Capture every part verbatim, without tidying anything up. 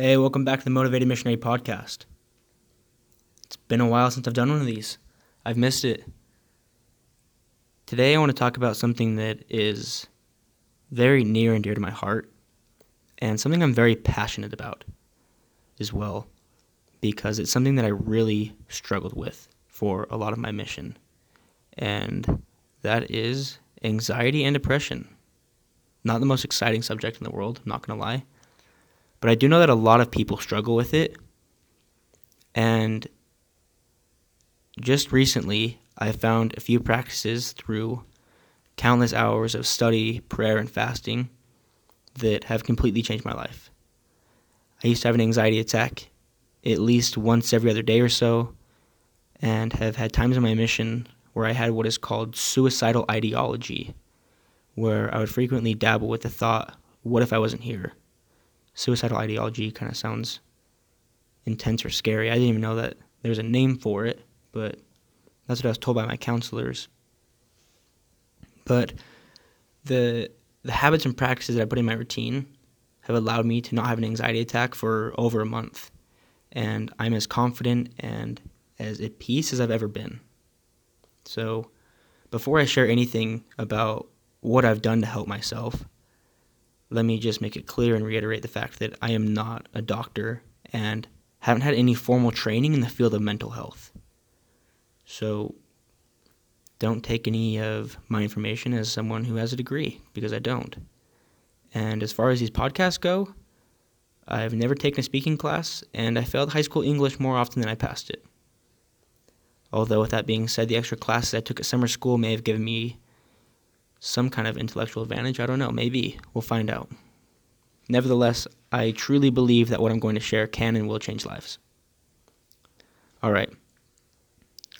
Hey, welcome back to the Motivated Missionary Podcast. It's been a while since I've done one of these. I've missed it. Today I want to talk about something that is very near and dear to my heart, and something I'm very passionate about as well, because it's something that I really struggled with for a lot of my mission, and that is anxiety and depression. Not the most exciting subject in the world, I'm not going to lie. But I do know that a lot of people struggle with it. And just recently, I found a few practices through countless hours of study, prayer, and fasting that have completely changed my life. I used to have an anxiety attack at least once every other day or so, and have had times in my mission where I had what is called suicidal ideology, where I would frequently dabble with the thought, what if I wasn't here? Suicidal ideology kind of sounds intense or scary. I didn't even know that there was a name for it, but that's what I was told by my counselors. But the the habits and practices that I put in my routine have allowed me to not have an anxiety attack for over a month, and I'm as confident and as at peace as I've ever been. So before I share anything about what I've done to help myself, let me just make it clear and reiterate the fact that I am not a doctor and haven't had any formal training in the field of mental health. So don't take any of my information as someone who has a degree, because I don't. And as far as these podcasts go, I've never taken a speaking class, and I failed high school English more often than I passed it. Although with that being said, the extra classes I took at summer school may have given me some kind of intellectual advantage, I don't know, maybe, we'll find out. Nevertheless, I truly believe that what I'm going to share can and will change lives. All right,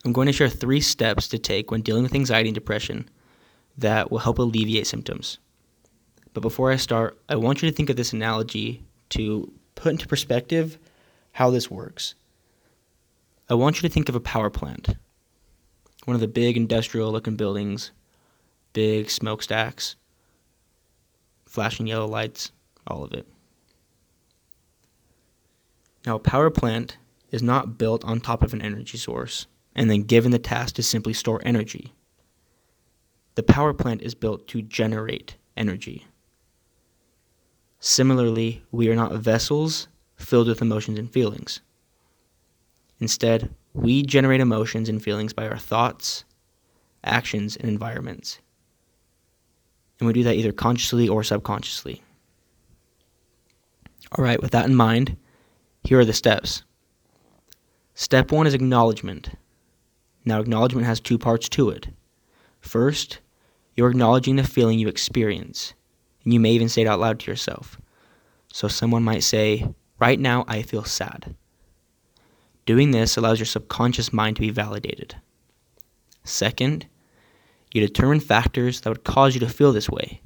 I'm going to share three steps to take when dealing with anxiety and depression that will help alleviate symptoms. But before I start, I want you to think of this analogy to put into perspective how this works. I want you to think of a power plant, one of the big industrial-looking buildings, big smokestacks, flashing yellow lights, all of it. Now, a power plant is not built on top of an energy source and then given the task to simply store energy. The power plant is built to generate energy. Similarly, we are not vessels filled with emotions and feelings. Instead, we generate emotions and feelings by our thoughts, actions, and environments. And we do that either consciously or subconsciously. All right, with that in mind, here are the steps. Step one is acknowledgement. Now, acknowledgement has two parts to it. First, you're acknowledging the feeling you experience, and you may even say it out loud to yourself. So someone might say, right now I feel sad. Doing this allows your subconscious mind to be validated. Second, you determine factors that would cause you to feel this way.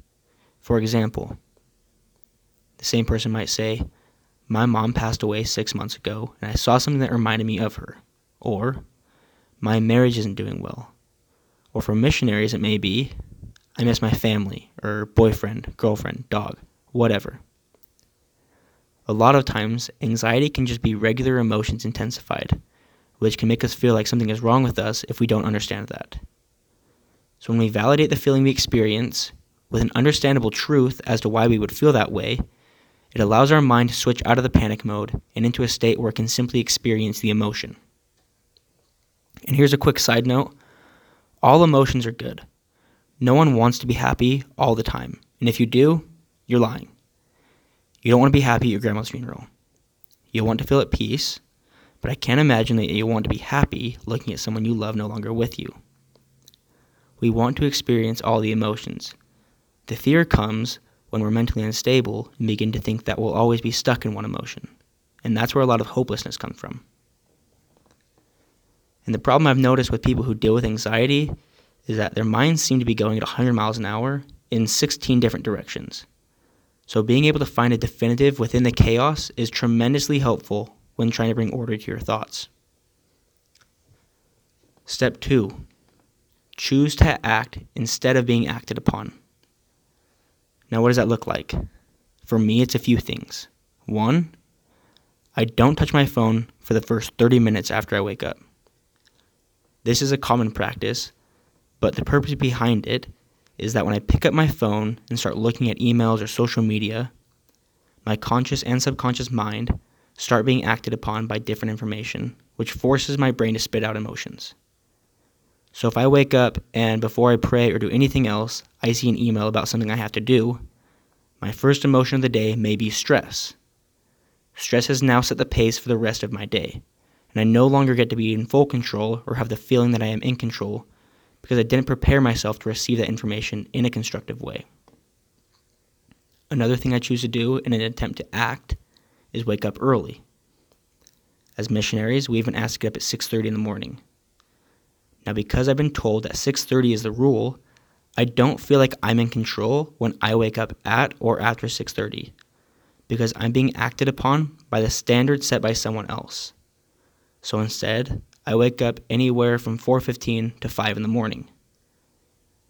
For example, the same person might say, my mom passed away six months ago, and I saw something that reminded me of her. Or, my marriage isn't doing well. Or for missionaries, it may be, I miss my family, or boyfriend, girlfriend, dog, whatever. A lot of times, anxiety can just be regular emotions intensified, which can make us feel like something is wrong with us if we don't understand that. So when we validate the feeling we experience with an understandable truth as to why we would feel that way, it allows our mind to switch out of the panic mode and into a state where it can simply experience the emotion. And here's a quick side note. All emotions are good. No one wants to be happy all the time. And if you do, you're lying. You don't want to be happy at your grandma's funeral. You'll want to feel at peace, but I can't imagine that you'll want to be happy looking at someone you love no longer with you. We want to experience all the emotions. The fear comes when we're mentally unstable and begin to think that we'll always be stuck in one emotion. And that's where a lot of hopelessness comes from. And the problem I've noticed with people who deal with anxiety is that their minds seem to be going at one hundred miles an hour in sixteen different directions. So being able to find a definitive within the chaos is tremendously helpful when trying to bring order to your thoughts. Step two. Choose to act instead of being acted upon. Now, what does that look like? For me, it's a few things. One, I don't touch my phone for the first thirty minutes after I wake up. This is a common practice, but the purpose behind it is that when I pick up my phone and start looking at emails or social media, my conscious and subconscious mind start being acted upon by different information, which forces my brain to spit out emotions. So if I wake up and before I pray or do anything else, I see an email about something I have to do, my first emotion of the day may be stress. Stress has now set the pace for the rest of my day, and I no longer get to be in full control or have the feeling that I am in control because I didn't prepare myself to receive that information in a constructive way. Another thing I choose to do in an attempt to act is wake up early. As missionaries, we even ask to get up at six thirty in the morning. Now, because I've been told that six thirty is the rule, I don't feel like I'm in control when I wake up at or after six thirty, because I'm being acted upon by the standard set by someone else. So instead, I wake up anywhere from four fifteen to five in the morning.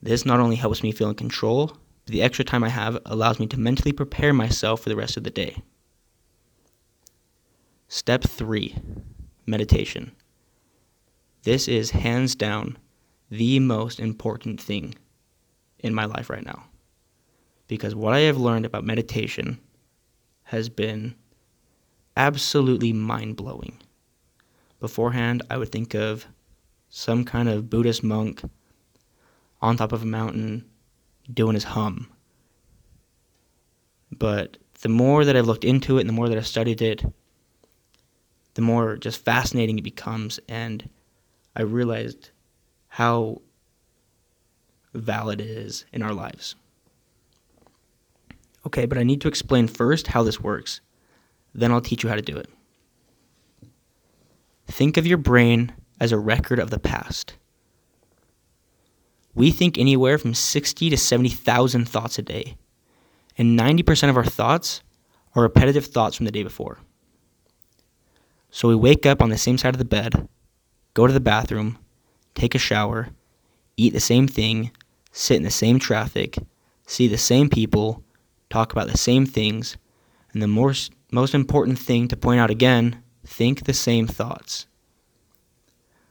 This not only helps me feel in control, but the extra time I have allows me to mentally prepare myself for the rest of the day. Step three, meditation. This is hands down the most important thing in my life right now, because what I have learned about meditation has been absolutely mind-blowing. Beforehand, I would think of some kind of Buddhist monk on top of a mountain doing his hum. But the more that I've looked into it and the more that I've studied it, the more just fascinating it becomes, and I realized how valid it is in our lives. Okay, but I need to explain first how this works. Then I'll teach you how to do it. Think of your brain as a record of the past. We think anywhere from sixty to seventy thousand thoughts a day, and ninety percent of our thoughts are repetitive thoughts from the day before. So we wake up on the same side of the bed, go to the bathroom, take a shower, eat the same thing, sit in the same traffic, see the same people, talk about the same things, and the most, most important thing to point out again, think the same thoughts.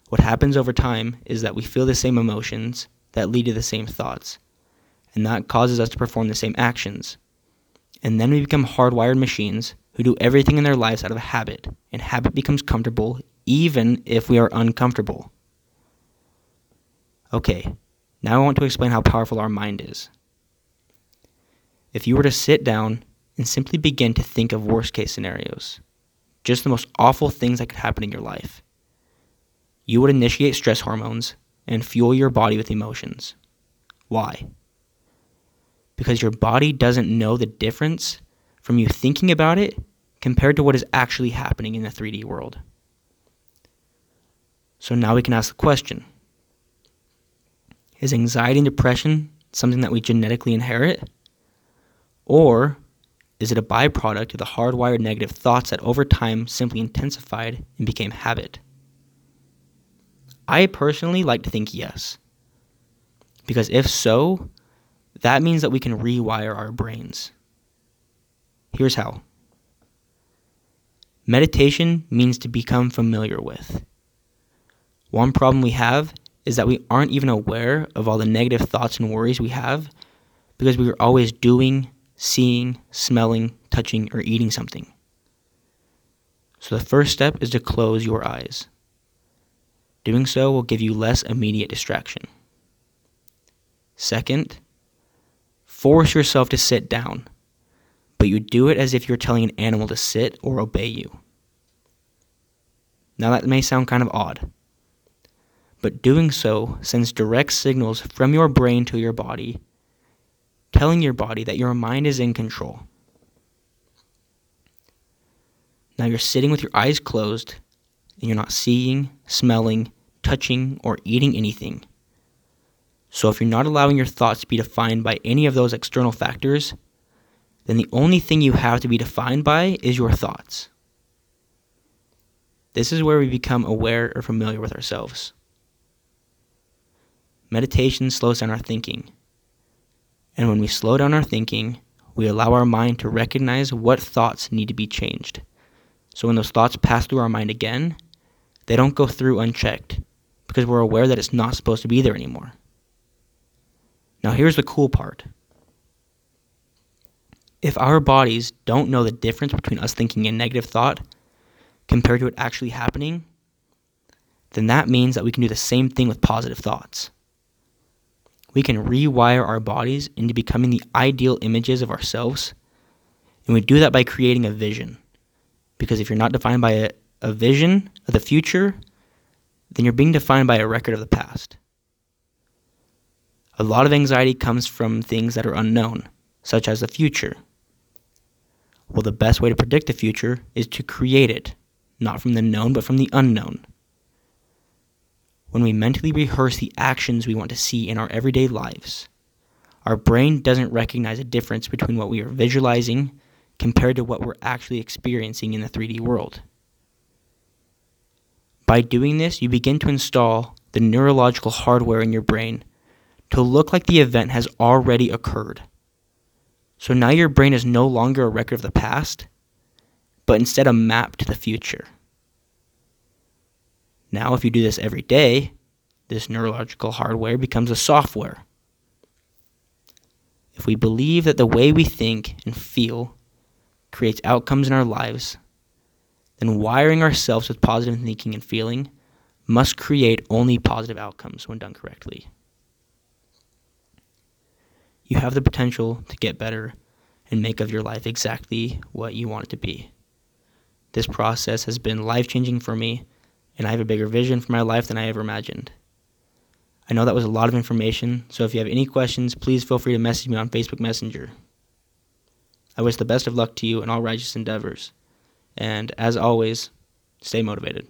What happens over time is that we feel the same emotions that lead to the same thoughts, and that causes us to perform the same actions. And then we become hardwired machines who do everything in their lives out of habit, and habit becomes comfortable even if we are uncomfortable. Okay, now I want to explain how powerful our mind is. If you were to sit down and simply begin to think of worst-case scenarios, just the most awful things that could happen in your life, you would initiate stress hormones and fuel your body with emotions. Why? Because your body doesn't know the difference from you thinking about it compared to what is actually happening in the three D world. So now we can ask the question, is anxiety and depression something that we genetically inherit? Or is it a byproduct of the hardwired negative thoughts that over time simply intensified and became habit? I personally like to think yes, because if so, that means that we can rewire our brains. Here's how. Meditation means to become familiar with. One problem we have is that we aren't even aware of all the negative thoughts and worries we have because we are always doing, seeing, smelling, touching, or eating something. So the first step is to close your eyes. Doing so will give you less immediate distraction. Second, force yourself to sit down, but you do it as if you're telling an animal to sit or obey you. Now that may sound kind of odd, but doing so sends direct signals from your brain to your body, telling your body that your mind is in control. Now you're sitting with your eyes closed, and you're not seeing, smelling, touching, or eating anything. So if you're not allowing your thoughts to be defined by any of those external factors, then the only thing you have to be defined by is your thoughts. This is where we become aware or familiar with ourselves. Meditation slows down our thinking. And when we slow down our thinking, we allow our mind to recognize what thoughts need to be changed, So when those thoughts pass through our mind again, they don't go through unchecked because we're aware that it's not supposed to be there anymore. Now here's the cool part. If our bodies don't know the difference between us thinking a negative thought compared to it actually happening, then that means that we can do the same thing with positive thoughts. We can rewire our bodies into becoming the ideal images of ourselves, and we do that by creating a vision. Because if you're not defined by a, a vision of the future, then you're being defined by a record of the past. A lot of anxiety comes from things that are unknown, such as the future. Well, the best way to predict the future is to create it, not from the known, but from the unknown. When we mentally rehearse the actions we want to see in our everyday lives, our brain doesn't recognize a difference between what we are visualizing compared to what we're actually experiencing in the three D world. By doing this, you begin to install the neurological hardware in your brain to look like the event has already occurred. So now your brain is no longer a record of the past, but instead a map to the future. Now, if you do this every day, this neurological hardware becomes a software. If we believe that the way we think and feel creates outcomes in our lives, then wiring ourselves with positive thinking and feeling must create only positive outcomes when done correctly. You have the potential to get better and make of your life exactly what you want it to be. This process has been life-changing for me, and I have a bigger vision for my life than I ever imagined. I know that was a lot of information, so if you have any questions, please feel free to message me on Facebook Messenger. I wish the best of luck to you in all righteous endeavors, and as always, stay motivated.